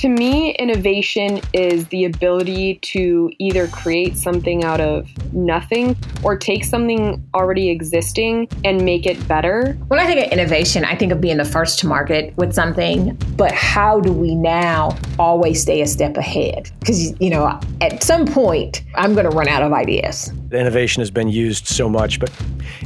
To me, innovation is the ability to either create something out of nothing or take something already existing and make it better. When I think of innovation, I think of being the first to market with something. But how do we now always stay a step ahead? Because, you know, at some point, I'm going to run out of ideas. Innovation has been used so much, but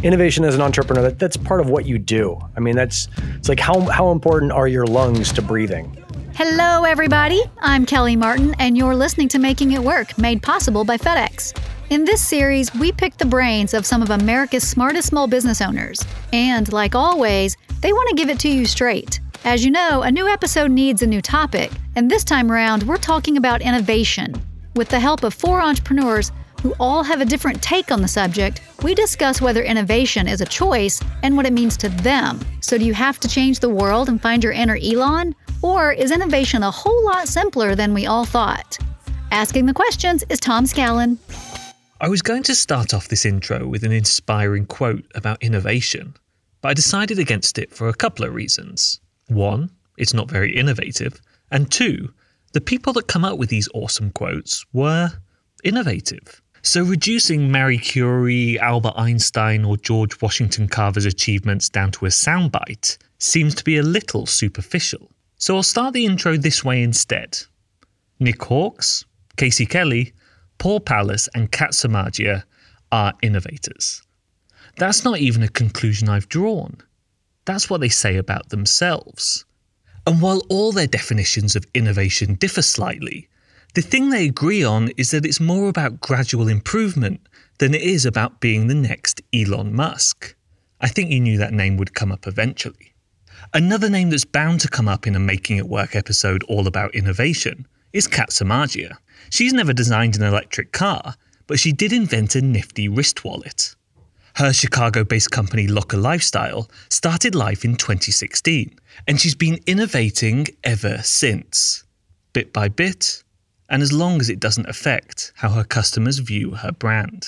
innovation as an entrepreneur, that's part of what you do. I mean, it's like how important are your lungs to breathing? Hello, everybody. I'm Kelly Martin, and you're listening to Making It Work, made possible by FedEx. In this series, we pick the brains of some of America's smartest small business owners. And like always, they want to give it to you straight. As you know, a new episode needs a new topic. And this time around, we're talking about innovation. With the help of 4 entrepreneurs who all have a different take on the subject, we discuss whether innovation is a choice and what it means to them. So do you have to change the world and find your inner Elon? Or is innovation a whole lot simpler than we all thought? Asking the questions is Tom Scallon. I was going to start off this intro with an inspiring quote about innovation, but I decided against it for a couple of reasons. 1, it's not very innovative, and 2, the people that come up with these awesome quotes were innovative. So reducing Marie Curie, Albert Einstein, or George Washington Carver's achievements down to a soundbite seems to be a little superficial. So I'll start the intro this way instead. Nick Hawks, Casey Kelly, Paul Pallas and Kat Samargia are innovators. That's not even a conclusion I've drawn. That's what they say about themselves. And while all their definitions of innovation differ slightly, the thing they agree on is that it's more about gradual improvement than it is about being the next Elon Musk. I think you knew that name would come up eventually. Another name that's bound to come up in a Making It Work episode all about innovation is Kat Samargia. She's never designed an electric car, but she did invent a nifty wrist wallet. Her Chicago-based company Locker Lifestyle started life in 2016, and she's been innovating ever since, bit by bit, and as long as it doesn't affect how her customers view her brand.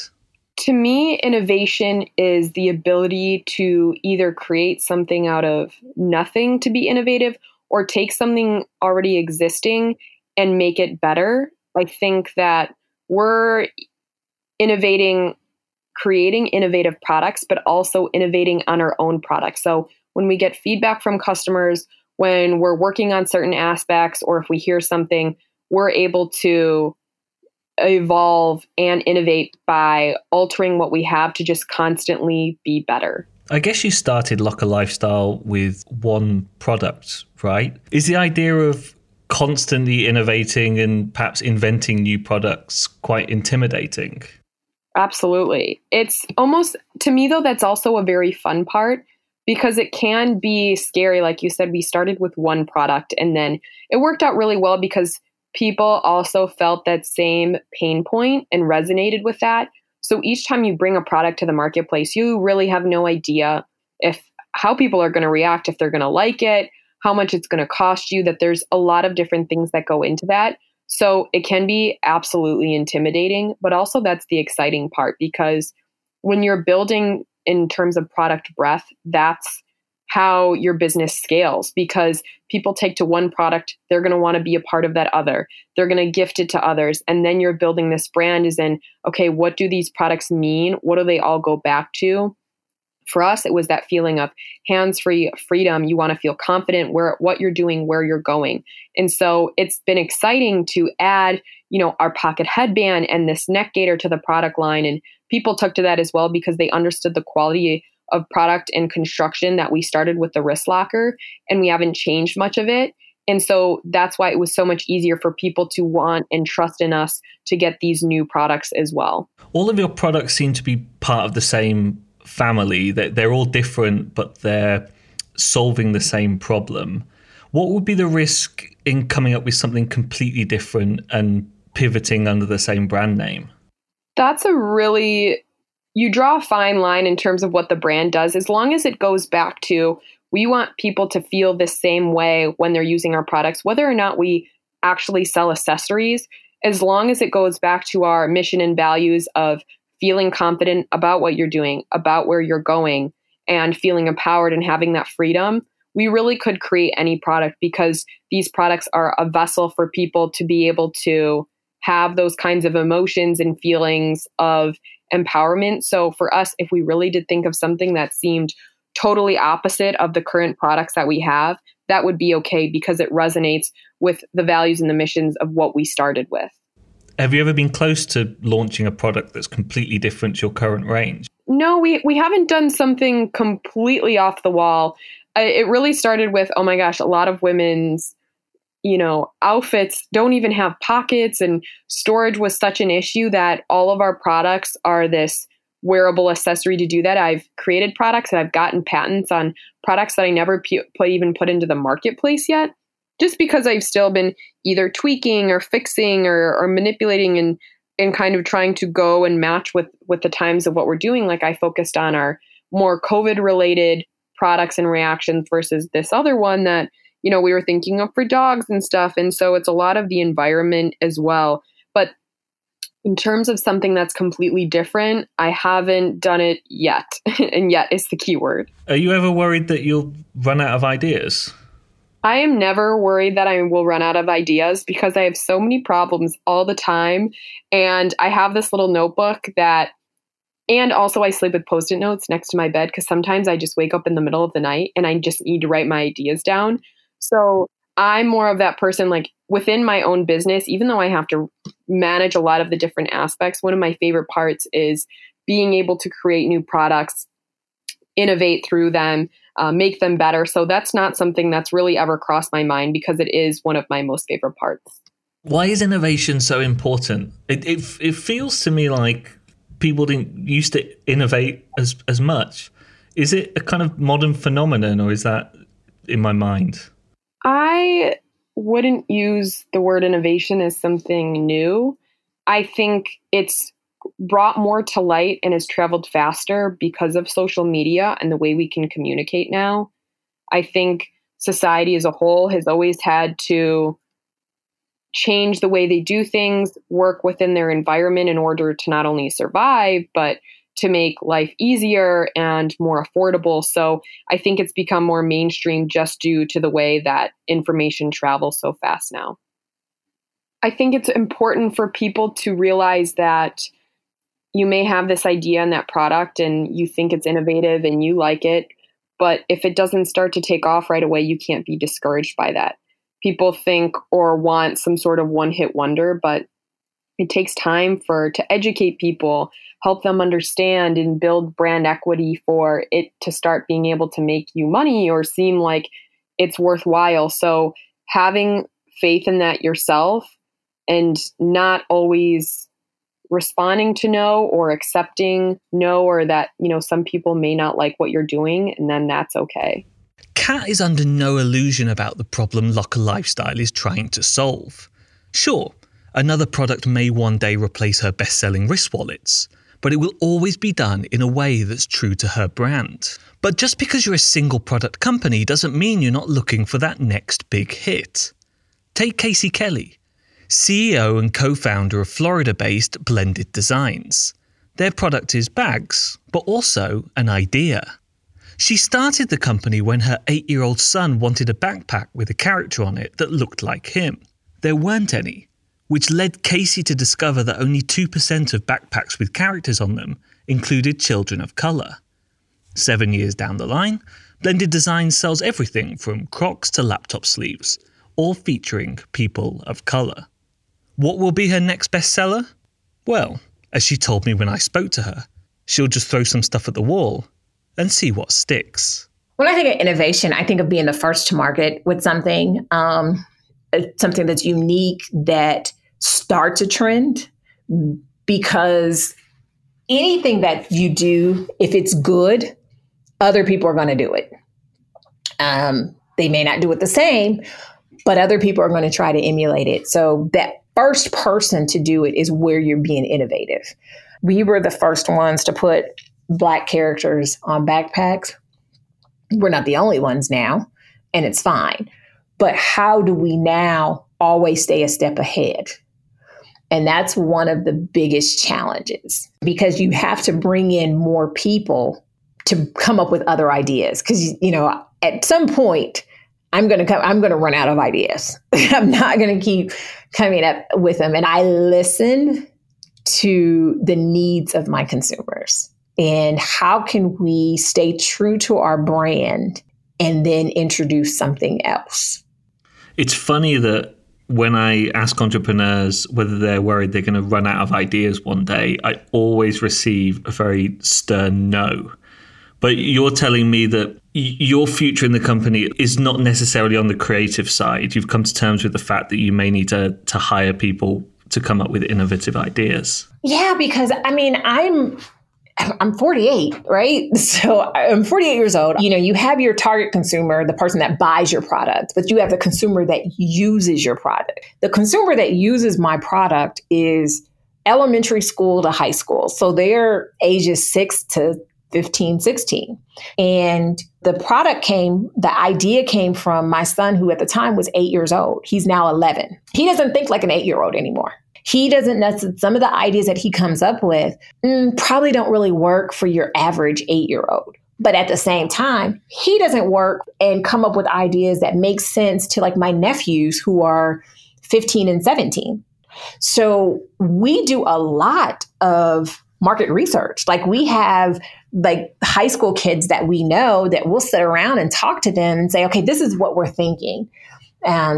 To me, innovation is the ability to either create something out of nothing to be innovative or take something already existing and make it better. I think that we're creating innovative products, but also innovating on our own products. So when we get feedback from customers, when we're working on certain aspects, or if we hear something, we're able to evolve and innovate by altering what we have to just constantly be better. I guess you started Locker Lifestyle with one product, right? Is the idea of constantly innovating and perhaps inventing new products quite intimidating? Absolutely. It's almost, to me though, that's also a very fun part because it can be scary. Like you said, we started with one product and then it worked out really well because people also felt that same pain point and resonated with that. So each time you bring a product to the marketplace, you really have no idea how people are going to react, if they're going to like it, how much it's going to cost you, that there's a lot of different things that go into that. So it can be absolutely intimidating, but also that's the exciting part because when you're building in terms of product breadth, that's how your business scales because people take to one product, they're going to want to be a part of that other. They're going to gift it to others. And then you're building this brand as in, okay, what do these products mean? What do they all go back to? For us, it was that feeling of hands-free freedom. You want to feel confident what you're doing, where you're going. And so it's been exciting to add, you know, our pocket headband and this neck gaiter to the product line. And people took to that as well because they understood the quality of product and construction that we started with the wrist locker, and we haven't changed much of it. And so that's why it was so much easier for people to want and trust in us to get these new products as well. All of your products seem to be part of the same family. They're all different, but they're solving the same problem. What would be the risk in coming up with something completely different and pivoting under the same brand name? That's a really... You draw a fine line in terms of what the brand does, as long as it goes back to, we want people to feel the same way when they're using our products, whether or not we actually sell accessories, as long as it goes back to our mission and values of feeling confident about what you're doing, about where you're going, and feeling empowered and having that freedom, we really could create any product, because these products are a vessel for people to be able to have those kinds of emotions and feelings of empowerment. So for us, if we really did think of something that seemed totally opposite of the current products that we have, that would be okay, because it resonates with the values and the missions of what we started with. Have you ever been close to launching a product that's completely different to your current range? No, we haven't done something completely off the wall. It really started with, oh my gosh, a lot of women's, outfits don't even have pockets, and storage was such an issue that all of our products are this wearable accessory to do that. I've created products and I've gotten patents on products that I never put into the marketplace yet, just because I've still been either tweaking or fixing or manipulating and kind of trying to go and match with the times of what we're doing. Like, I focused on our more COVID-related products and reactions versus this other one that, we were thinking of for dogs and stuff. And so it's a lot of the environment as well. But in terms of something that's completely different, I haven't done it yet. And yet is the key word. Are you ever worried that you'll run out of ideas? I am never worried that I will run out of ideas, because I have so many problems all the time. And I have this little notebook that, and also I sleep with Post-it notes next to my bed, because sometimes I just wake up in the middle of the night and I just need to write my ideas down. So I'm more of that person, like within my own business, even though I have to manage a lot of the different aspects, one of my favorite parts is being able to create new products, innovate through them, make them better. So that's not something that's really ever crossed my mind, because it is one of my most favorite parts. Why is innovation so important? It feels to me like people didn't used to innovate as much. Is it a kind of modern phenomenon, or is that in my mind? I wouldn't use the word innovation as something new. I think it's brought more to light and has traveled faster because of social media and the way we can communicate now. I think society as a whole has always had to change the way they do things, work within their environment in order to not only survive, but to make life easier and more affordable. So I think it's become more mainstream just due to the way that information travels so fast now. I think it's important for people to realize that you may have this idea and that product and you think it's innovative and you like it, but if it doesn't start to take off right away, you can't be discouraged by that. People think or want some sort of one-hit wonder, but it takes time to educate people, help them understand, and build brand equity for it to start being able to make you money or seem like it's worthwhile. So having faith in that yourself and not always responding to no or accepting no, or that, some people may not like what you're doing, and then that's okay. Kat is under no illusion about the problem Locker Lifestyle is trying to solve. Sure, another product may one day replace her best-selling wrist wallets, but it will always be done in a way that's true to her brand. But just because you're a single product company doesn't mean you're not looking for that next big hit. Take Casey Kelly, CEO and co-founder of Florida-based Blended Designs. Their product is bags, but also an idea. She started the company when her 8-year-old son wanted a backpack with a character on it that looked like him. There weren't any, which led Casey to discover that only 2% of backpacks with characters on them included children of colour. 7 years down the line, Blended Designs sells everything from Crocs to laptop sleeves, all featuring people of colour. What will be her next bestseller? Well, as she told me when I spoke to her, she'll just throw some stuff at the wall and see what sticks. When I think of innovation, I think of being the first to market with something that's unique that starts a trend, because anything that you do, if it's good, other people are going to do it. They may not do it the same, but other people are going to try to emulate it. So that first person to do it is where you're being innovative. We were the first ones to put Black characters on backpacks. We're not the only ones now, and it's fine. But how do we now always stay a step ahead? And that's one of the biggest challenges, because you have to bring in more people to come up with other ideas. Because, at some point, I'm going to run out of ideas. I'm not going to keep coming up with them. And I listen to the needs of my consumers and how can we stay true to our brand and then introduce something else. It's funny that when I ask entrepreneurs whether they're worried they're going to run out of ideas one day, I always receive a very stern no. But you're telling me that your future in the company is not necessarily on the creative side. You've come to terms with the fact that you may need to hire people to come up with innovative ideas. Yeah, because I mean, I'm 48, right? So I'm 48 years old. You know, you have your target consumer, the person that buys your product, but you have the consumer that uses your product. The consumer that uses my product is elementary school to high school. So they're ages 6 to 15, 16. And the product the idea came from my son, who at the time was 8 years old. He's now 11. He doesn't think like an 8-year-old anymore. Some of the ideas that he comes up with probably don't really work for your average 8-year-old. But at the same time, he doesn't work and come up with ideas that make sense to like my nephews who are 15 and 17. So we do a lot of market research. Like we have like high school kids that we know that we'll sit around and talk to them and say, okay, this is what we're thinking.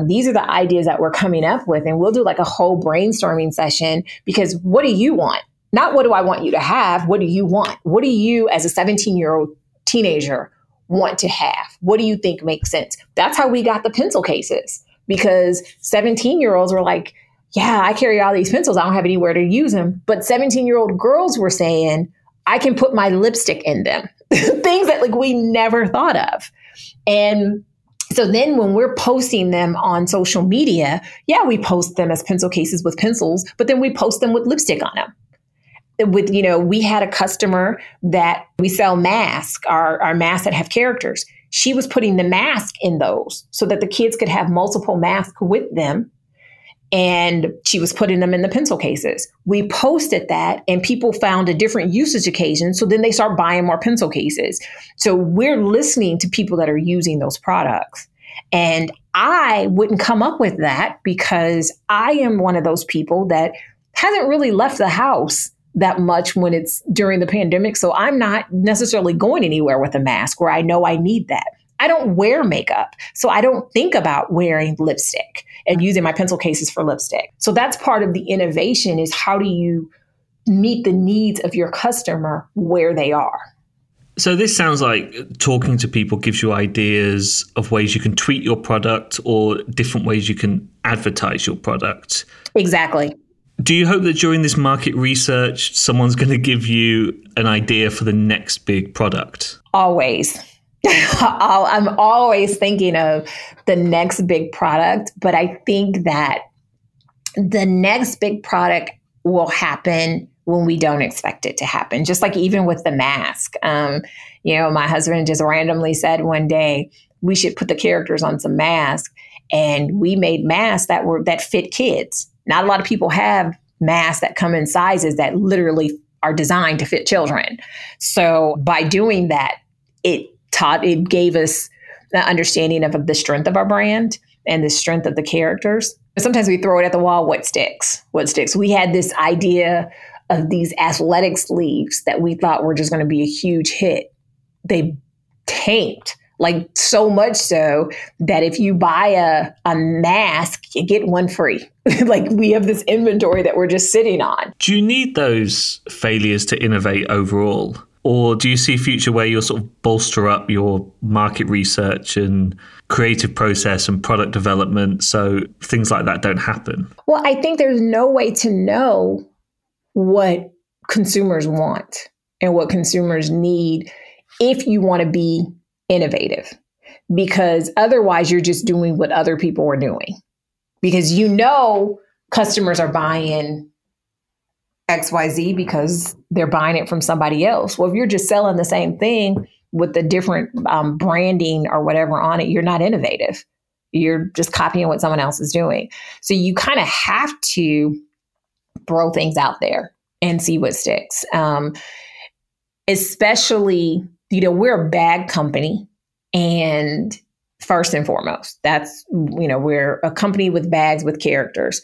These are the ideas that we're coming up with. And we'll do like a whole brainstorming session because what do you want? Not what do I want you to have? What do you want? What do you as a 17-year-old teenager want to have? What do you think makes sense? That's how we got the pencil cases, because 17-year-olds were like, yeah, I carry all these pencils. I don't have anywhere to use them. But 17-year-old girls were saying, I can put my lipstick in them. Things that like we never thought of. And so then when we're posting them on social media, yeah, we post them as pencil cases with pencils, but then we post them with lipstick on them. With, you know, we had a customer that we sell masks, our masks that have characters. She was putting the mask in those so that the kids could have multiple masks with them. And she was putting them in the pencil cases. We posted that and people found a different usage occasion. So then they start buying more pencil cases. So we're listening to people that are using those products. And I wouldn't come up with that because I am one of those people that hasn't really left the house that much when it's during the pandemic. So I'm not necessarily going anywhere with a mask where I know I need that. I don't wear makeup, so I don't think about wearing lipstick and using my pencil cases for lipstick. So that's part of the innovation is how do you meet the needs of your customer where they are? So this sounds like talking to people gives you ideas of ways you can tweak your product or different ways you can advertise your product. Exactly. Do you hope that during this market research, someone's going to give you an idea for the next big product? Always. I'm always thinking of the next big product, but I think that the next big product will happen when we don't expect it to happen. Just like even with the mask, you know, my husband just randomly said one day we should put the characters on some masks, and we made masks that fit kids. Not a lot of people have masks that come in sizes that literally are designed to fit children. So by doing that, it gave us the understanding of the strength of our brand and the strength of the characters. Sometimes we throw it at the wall. What sticks? We had this idea of these athletic sleeves that we thought were just going to be a huge hit. They tanked, like so much so that if you buy a mask, you get one free. Like we have this inventory that we're just sitting on. Do you need those failures to innovate overall? Or do you see a future where you'll sort of bolster up your market research and creative process and product development so things like that don't happen? Well, I think there's no way to know what consumers want and what consumers need if you want to be innovative, because otherwise you're just doing what other people were doing, because you know customers are buying XYZ because they're buying it from somebody else. Well, if you're just selling the same thing with the different branding or whatever on it, you're not innovative. You're just copying what someone else is doing. So you kind of have to throw things out there and see what sticks. Especially, you know, we're a bag company. And first and foremost, that's, you know, we're a company with bags with characters.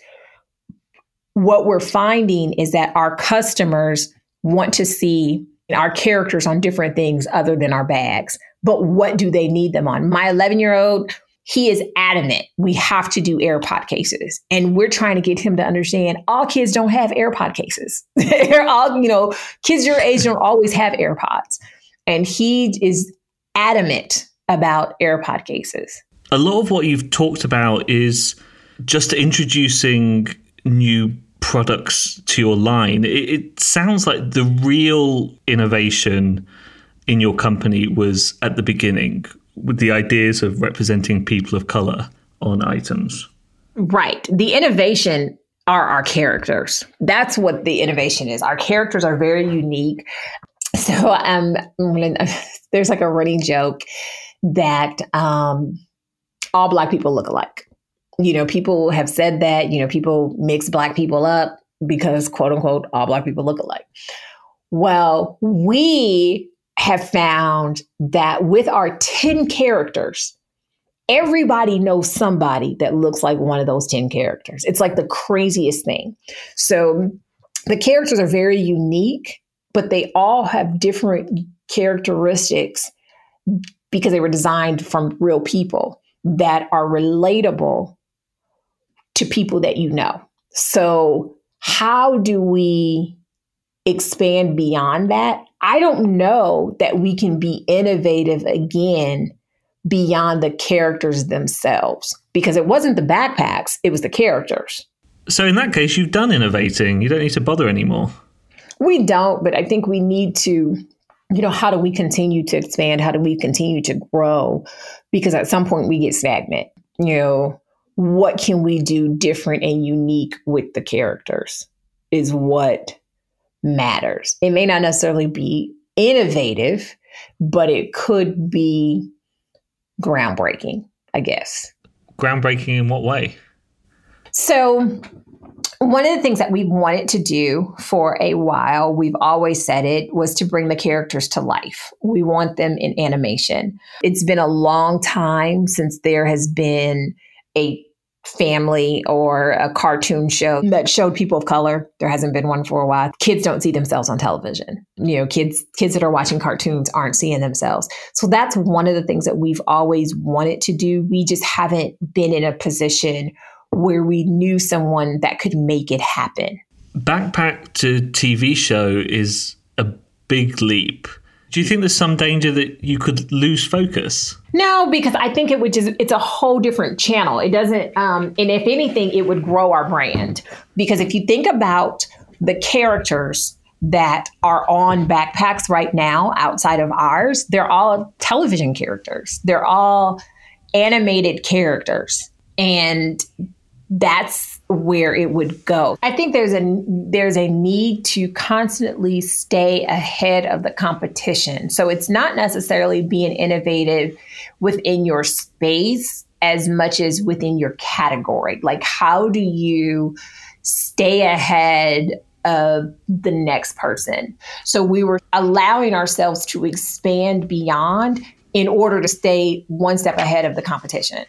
What we're finding is that our customers want to see our characters on different things other than our bags. But what do they need them on? My 11-year-old, he is adamant we have to do AirPod cases. And we're trying to get him to understand all kids don't have AirPod cases. All, you know, kids your age don't always have AirPods. And he is adamant about AirPod cases. A lot of what you've talked about is just introducing new products to your line. It sounds like the real innovation in your company was at the beginning with the ideas of representing people of color on items. Right. The innovation are our characters. That's what the innovation is. Our characters are very unique. So there's like a running joke that all Black people look alike. You know, people have said that, you know, people mix Black people up because, quote unquote, all Black people look alike. Well, we have found that with our 10 characters, everybody knows somebody that looks like one of those 10 characters. It's like the craziest thing. So the characters are very unique, but they all have different characteristics because they were designed from real people that are relatable to people that you know. So how do we expand beyond that? I don't know that we can be innovative again beyond the characters themselves, because it wasn't the backpacks, it was the characters. So in that case, you've done innovating. You don't need to bother anymore. We don't, but I think we need to, you know, how do we continue to expand? How do we continue to grow? Because at some point we get stagnant. You know, what can we do different and unique with the characters is what matters. It may not necessarily be innovative, but it could be groundbreaking, I guess. Groundbreaking in what way? So one of the things that we've wanted to do for a while, we've always said it, was to bring the characters to life. We want them in animation. It's been a long time since there has been a family or a cartoon show that showed people of color. There hasn't been one for a while. Kids don't see themselves on television. You know, kids that are watching cartoons aren't seeing themselves. So that's one of the things that we've always wanted to do. We just haven't been in a position where we knew someone that could make it happen. Backpack to TV show is a big leap. Do you think there's some danger that you could lose focus? No, because I think it would just, it's a whole different channel. It doesn't, and if anything, it would grow our brand. Because if you think about the characters that are on backpacks right now outside of ours, they're all television characters. They're all animated characters. And that's where it would go. I think there's a need to constantly stay ahead of the competition. So it's not necessarily being innovative within your space as much as within your category. Like, how do you stay ahead of the next person? So we were allowing ourselves to expand beyond in order to stay one step ahead of the competition.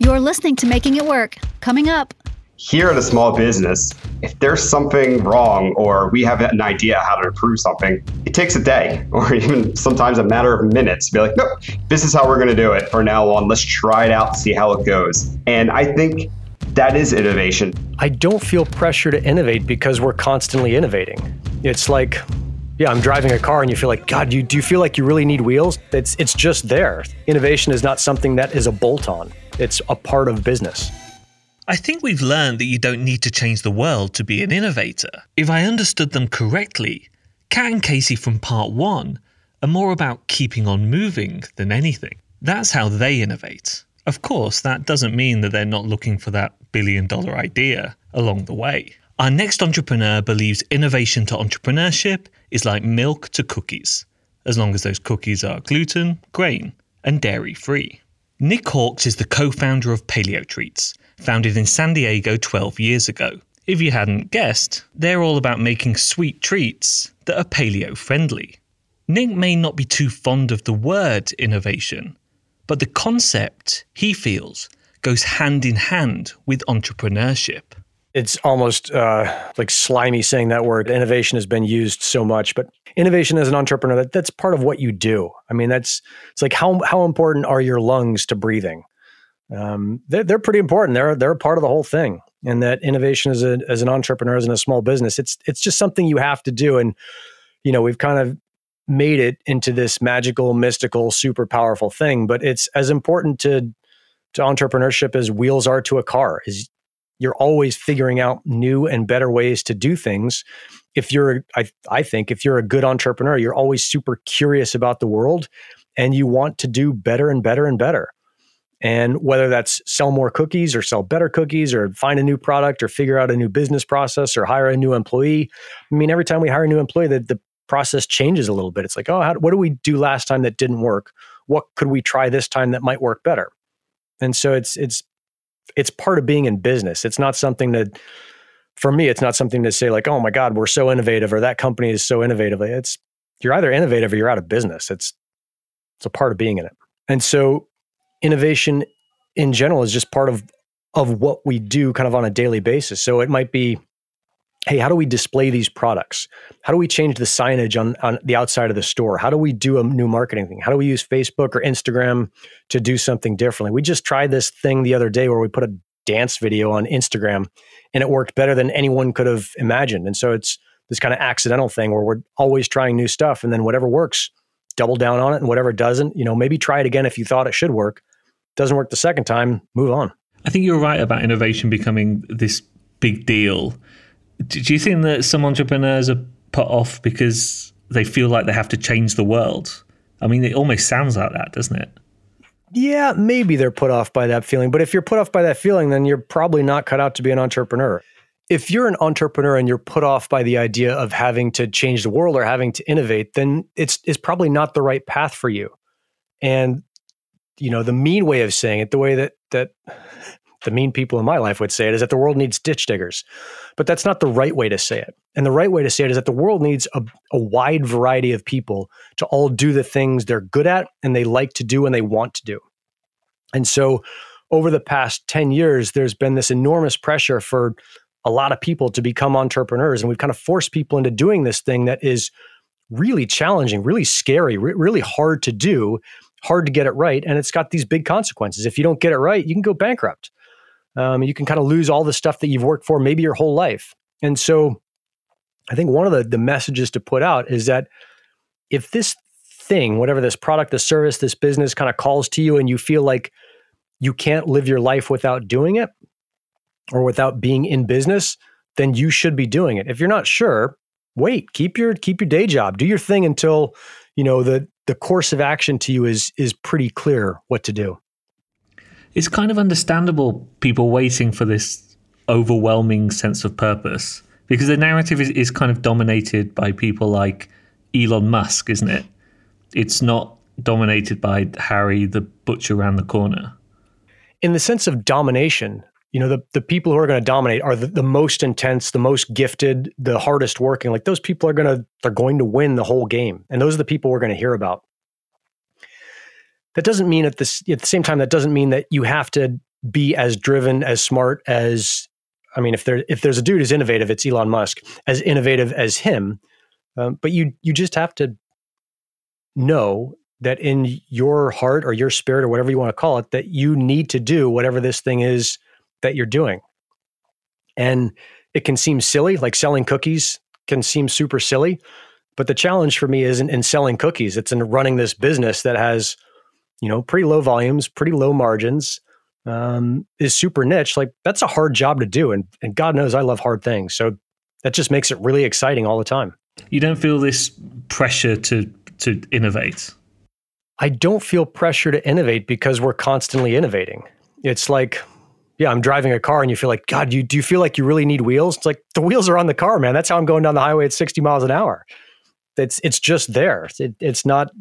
You're listening to Making It Work. Coming up. Here at a small business, if there's something wrong or we have an idea how to improve something, it takes a day or even sometimes a matter of minutes to be like, nope, this is how we're going to do it from now on. Let's try it out and see how it goes. And I think that is innovation. I don't feel pressure to innovate because we're constantly innovating. It's like, yeah, I'm driving a car and you feel like, God, do you feel like you really need wheels? It's just there. Innovation is not something that is a bolt-on. It's a part of business. I think we've learned that you don't need to change the world to be an innovator. If I understood them correctly, Kat and Casey from part one are more about keeping on moving than anything. That's how they innovate. Of course, that doesn't mean that they're not looking for that billion-dollar idea along the way. Our next entrepreneur believes innovation to entrepreneurship is like milk to cookies, as long as those cookies are gluten, grain, and dairy-free. Nick Hawks is the co-founder of Paleo Treats, founded in San Diego 12 years ago. If you hadn't guessed, they're all about making sweet treats that are paleo-friendly. Nick may not be too fond of the word innovation, but the concept, he feels, goes hand in hand with entrepreneurship. It's almost like slimy saying that word. Innovation has been used so much, but innovation as an entrepreneur, that's part of what you do. I mean, it's like how important are your lungs to breathing? They're pretty important. They're a part of the whole thing. And that innovation as an entrepreneur, as in a small business, it's just something you have to do. And you know, we've kind of made it into this magical, mystical, super powerful thing, but it's as important to entrepreneurship as wheels are to a car. Is you're always figuring out new and better ways to do things. If you're, I think, if you're a good entrepreneur, you're always super curious about the world and you want to do better and better and better. And whether that's sell more cookies or sell better cookies or find a new product or figure out a new business process or hire a new employee. I mean, every time we hire a new employee, the process changes a little bit. It's like, oh, what did we do last time that didn't work? What could we try this time that might work better? And so it's part of being in business. It's not something that, for me, it's not something to say like, oh my God, we're so innovative or that company is so innovative. You're either innovative or you're out of business. It's a part of being in it. And so innovation in general is just part of what we do kind of on a daily basis. So it might be, hey, how do we display these products? How do we change the signage on the outside of the store? How do we do a new marketing thing? How do we use Facebook or Instagram to do something differently? We just tried this thing the other day where we put a dance video on Instagram and it worked better than anyone could have imagined. And so it's this kind of accidental thing where we're always trying new stuff, and then whatever works, double down on it, and whatever doesn't, you know, maybe try it again if you thought it should work. Doesn't work the second time, move on. I think you're right about innovation becoming this big deal. Do you think that some entrepreneurs are put off because they feel like they have to change the world? I mean, it almost sounds like that, doesn't it? Yeah, maybe they're put off by that feeling. But if you're put off by that feeling, then you're probably not cut out to be an entrepreneur. If you're an entrepreneur and you're put off by the idea of having to change the world or having to innovate, then it's probably not the right path for you. And, you know, the mean way of saying it, the way that the mean people in my life would say it, is that the world needs ditch diggers. But that's not the right way to say it. And the right way to say it is that the world needs a wide variety of people to all do the things they're good at and they like to do and they want to do. And so over the past 10 years, there's been this enormous pressure for a lot of people to become entrepreneurs. And we've kind of forced people into doing this thing that is really challenging, really scary, really hard to do, hard to get it right. And it's got these big consequences. If you don't get it right, you can go bankrupt. You can kind of lose all the stuff that you've worked for maybe your whole life. And so I think one of the messages to put out is that if this thing, whatever this product, this service, this business kind of calls to you and you feel like you can't live your life without doing it or without being in business, then you should be doing it. If you're not sure, wait, keep your day job, do your thing until, you know, the course of action to you is pretty clear what to do. It's kind of understandable people waiting for this overwhelming sense of purpose, because the narrative is kind of dominated by people like Elon Musk, isn't it? It's not dominated by Harry the butcher around the corner. In the sense of domination, you know, the people who are going to dominate are the most intense, the most gifted, the hardest working. Like those people they're going to win the whole game. And those are the people we're going to hear about. That doesn't mean at the same time, that doesn't mean that you have to be as driven, as smart as, I mean, if there's a dude who's innovative, it's Elon Musk, as innovative as him. But you just have to know that in your heart or your spirit or whatever you want to call it, that you need to do whatever this thing is that you're doing. And it can seem silly, like selling cookies can seem super silly. But the challenge for me isn't in selling cookies. It's in running this business that has, you know, pretty low volumes, pretty low margins, is super niche. Like that's a hard job to do. And God knows I love hard things. So that just makes it really exciting all the time. You don't feel this pressure to innovate? I don't feel pressure to innovate because we're constantly innovating. It's like, yeah, I'm driving a car and you feel like, God, do you feel like you really need wheels? It's like the wheels are on the car, man. That's how I'm going down the highway at 60 miles an hour. It's just there. It's not,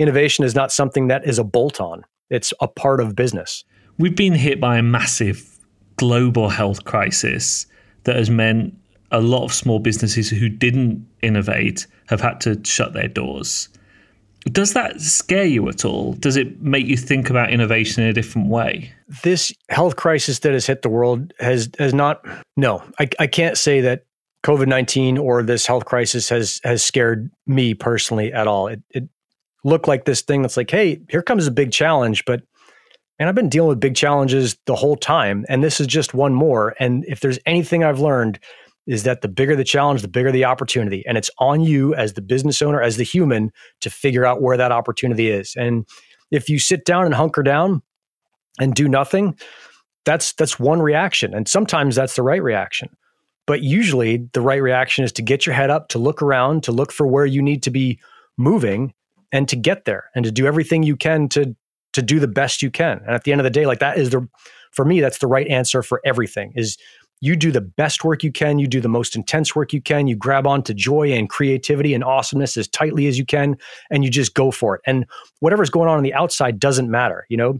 innovation is not something that is a bolt-on. It's a part of business. We've been hit by a massive global health crisis that has meant a lot of small businesses who didn't innovate have had to shut their doors. Does that scare you at all? Does it make you think about innovation in a different way? This health crisis that has hit the world has not, no, I can't say that COVID-19 or this health crisis has scared me personally at all. It looked like this thing that's like, hey, here comes a big challenge, but I've been dealing with big challenges the whole time, and this is just one more. And if there's anything I've learned is that the bigger the challenge, the bigger the opportunity. And it's on you as the business owner, as the human, to figure out where that opportunity is. And if you sit down and hunker down and do nothing, that's one reaction. And sometimes that's the right reaction. But usually the right reaction is to get your head up, to look around, to look for where you need to be moving and to get there and to do everything you can to do the best you can. And at the end of the day, like that is for me, that's the right answer for everything is, you do the best work you can. You do the most intense work you can. You grab onto joy and creativity and awesomeness as tightly as you can, and you just go for it. And whatever's going on the outside doesn't matter. You know,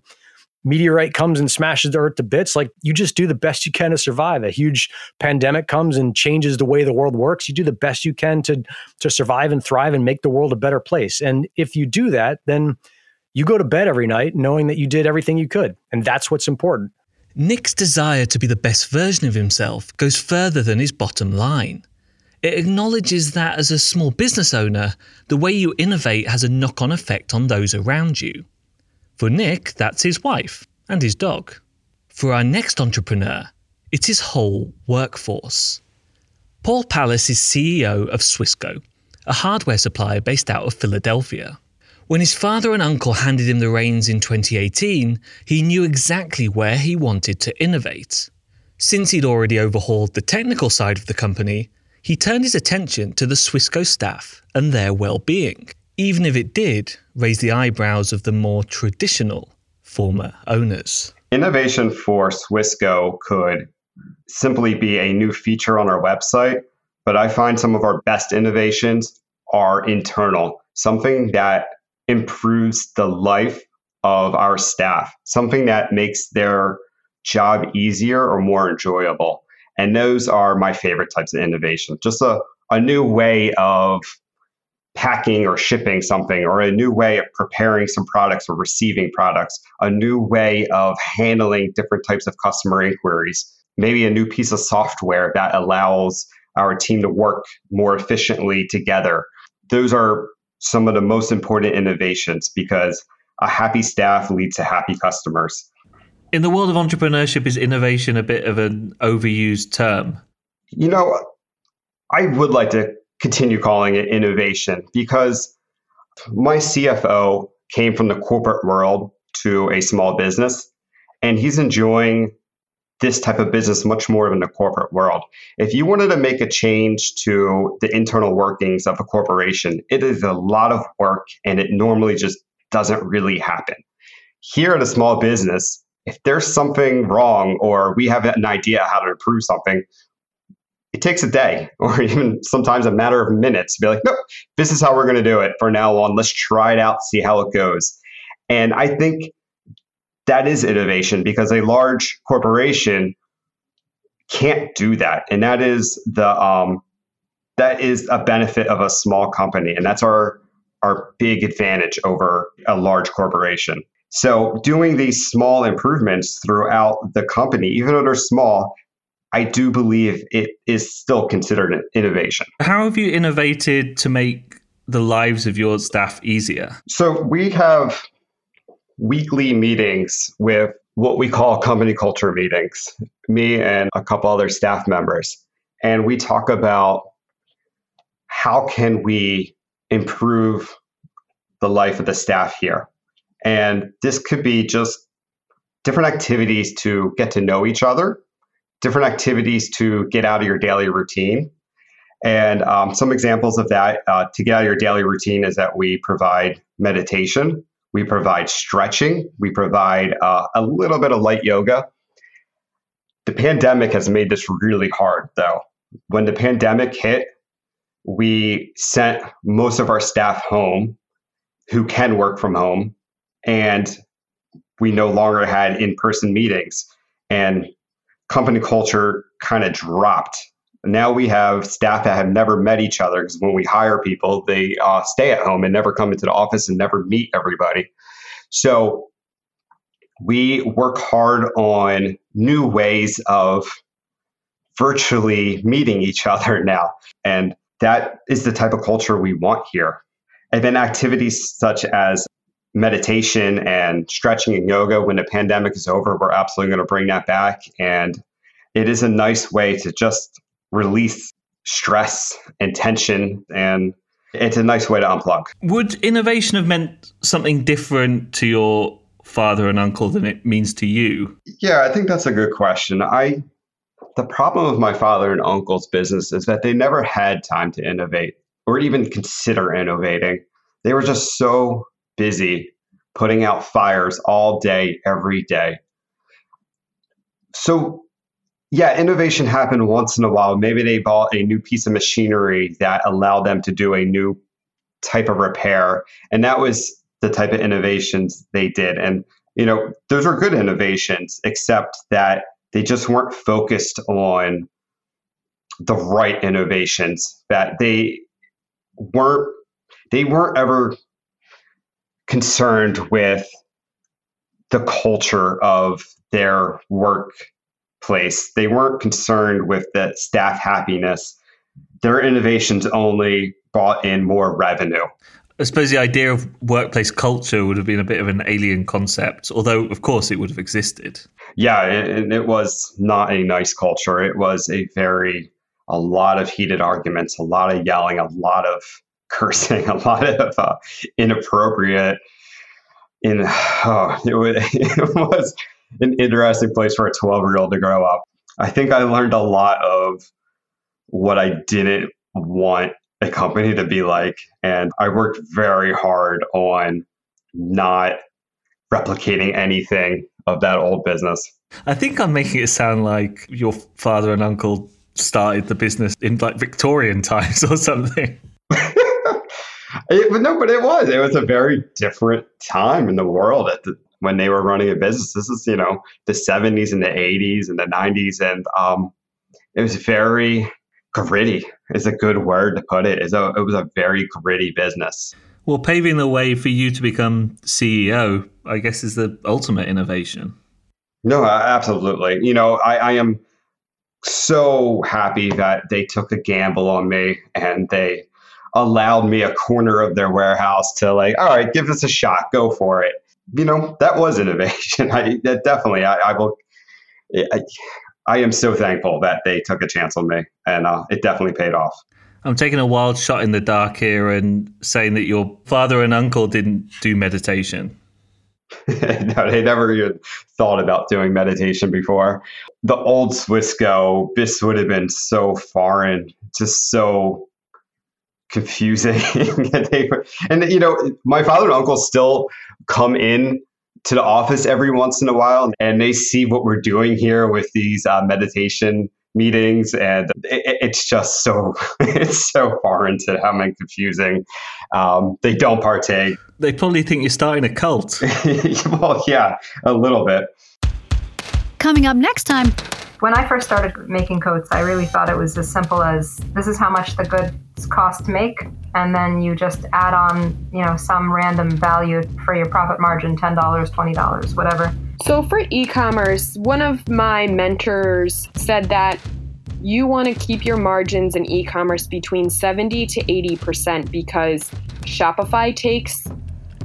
meteorite comes and smashes the earth to bits. Like you just do the best you can to survive. A huge pandemic comes and changes the way the world works. You do the best you can to survive and thrive and make the world a better place. And if you do that, then you go to bed every night knowing that you did everything you could. And that's what's important. Nick's desire to be the best version of himself goes further than his bottom line. It acknowledges that as a small business owner, the way you innovate has a knock-on effect on those around you. For Nick, that's his wife and his dog. For our next entrepreneur, it's his whole workforce. Paul Pallas is CEO of Swisco, a hardware supplier based out of Philadelphia. When his father and uncle handed him the reins in 2018, he knew exactly where he wanted to innovate. Since he'd already overhauled the technical side of the company, he turned his attention to the Swisco staff and their well-being, even if it did raise the eyebrows of the more traditional former owners. Innovation for Swisco could simply be a new feature on our website, but I find some of our best innovations are internal, something that improves the life of our staff, something that makes their job easier or more enjoyable. And those are my favorite types of innovation. Just a new way of packing or shipping something, or a new way of preparing some products or receiving products, a new way of handling different types of customer inquiries, maybe a new piece of software that allows our team to work more efficiently together. Those are some of the most important innovations because a happy staff leads to happy customers. In the world of entrepreneurship, is innovation a bit of an overused term? You know, I would like to continue calling it innovation because my CFO came from the corporate world to a small business, and he's enjoying this type of business much more than the corporate world. If you wanted to make a change to the internal workings of a corporation, it is a lot of work and it normally just doesn't really happen. Here at a small business, if there's something wrong or we have an idea how to improve something, it takes a day or even sometimes a matter of minutes to be like, nope, this is how we're going to do it for now on. Let's try it out, see how it goes. And I think that is innovation because a large corporation can't do that. And that is a benefit of a small company. And that's our big advantage over a large corporation. So doing these small improvements throughout the company, even though they're small, I do believe it is still considered an innovation. How have you innovated to make the lives of your staff easier? So we have weekly meetings with what we call company culture meetings, me and a couple other staff members. And we talk about how can we improve the life of the staff here? And this could be just different activities to get to know each other, different activities to get out of your daily routine. And some examples of that to get out of your daily routine is that we provide meditation. We provide stretching. We provide a little bit of light yoga. The pandemic has made this really hard, though. When the pandemic hit, we sent most of our staff home who can work from home, and we no longer had in-person meetings. And company culture kind of dropped Now we have staff that have never met each other because when we hire people, they stay at home and never come into the office and never meet everybody. So we work hard on new ways of virtually meeting each other now. And that is the type of culture we want here. And then activities such as meditation and stretching and yoga, when the pandemic is over, we're absolutely going to bring that back. And it is a nice way to just release stress and tension, and it's a nice way to unplug. Would innovation have meant something different to your father and uncle than it means to you? Yeah, I think that's a good question. The problem of my father and uncle's business is that they never had time to innovate or even consider innovating. They were just so busy putting out fires all day, every day. So yeah, innovation happened once in a while. Maybe they bought a new piece of machinery that allowed them to do a new type of repair. And that was the type of innovations they did. And, you know, those are good innovations, except that they just weren't focused on the right innovations, that they weren't ever concerned with the culture of their workplace. They weren't concerned with the staff happiness. Their innovations only brought in more revenue. I suppose the idea of workplace culture would have been a bit of an alien concept, although, of course, it would have existed. Yeah, and it was not a nice culture. It was a lot of heated arguments, a lot of yelling, a lot of cursing, a lot of inappropriate. It was an interesting place for a 12-year-old to grow up. I think I learned a lot of what I didn't want a company to be like, and I worked very hard on not replicating anything of that old business. I think I'm making it sound like your father and uncle started the business in like Victorian times or something. But it was. It was a very different time in the world when they were running a business. This is, you know, the 70s and the 80s and the 90s. And it was very gritty is a good word to put it. It was a very gritty business. Well, paving the way for you to become CEO, I guess, is the ultimate innovation. No, absolutely. You know, I am so happy that they took a gamble on me and they allowed me a corner of their warehouse to all right, give this a shot, go for it. You know, that was innovation. I am so thankful that they took a chance on me, and it definitely paid off. I'm taking a wild shot in the dark here and saying that your father and uncle didn't do meditation. No, they never even thought about doing meditation before. The old Swisco, this would have been so foreign, just so confusing. And, you know, my father and uncle still come in to the office every once in a while, and they see what we're doing here with these meditation meetings, and it's so foreign to them and confusing. They don't partake. They probably think you're starting a cult. Well, yeah, a little bit. Coming up next time. When I first started making coats, I really thought it was as simple as this is how much the goods cost to make, and then you just add on, you know, some random value for your profit margin, $10, $20, whatever. So for e-commerce, one of my mentors said that you want to keep your margins in e-commerce between 70 to 80% because Shopify takes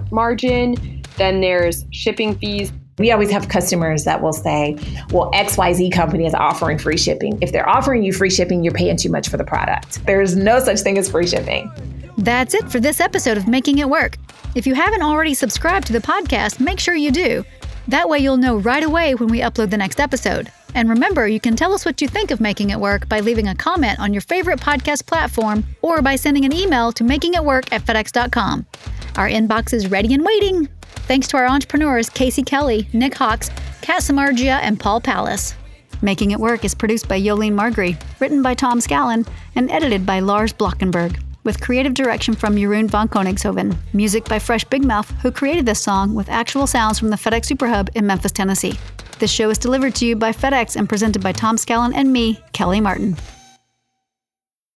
margin, then there's shipping fees. We always have customers that will say, well, XYZ company is offering free shipping. If they're offering you free shipping, you're paying too much for the product. There's no such thing as free shipping. That's it for this episode of Making It Work. If you haven't already subscribed to the podcast, make sure you do. That way you'll know right away when we upload the next episode. And remember, you can tell us what you think of Making It Work by leaving a comment on your favorite podcast platform or by sending an email to makingitwork@fedex.com. Our inbox is ready and waiting. Thanks to our entrepreneurs, Casey Kelly, Nick Hawks, Kat Samargia, and Paul Pallas. Making It Work is produced by Yolene Marguerite, written by Tom Scallon, and edited by Lars Blockenberg, with creative direction from Jeroen von Konigshoven. Music by Fresh Big Mouth, who created this song with actual sounds from the FedEx Superhub in Memphis, Tennessee. This show is delivered to you by FedEx and presented by Tom Scallon and me, Kelly Martin.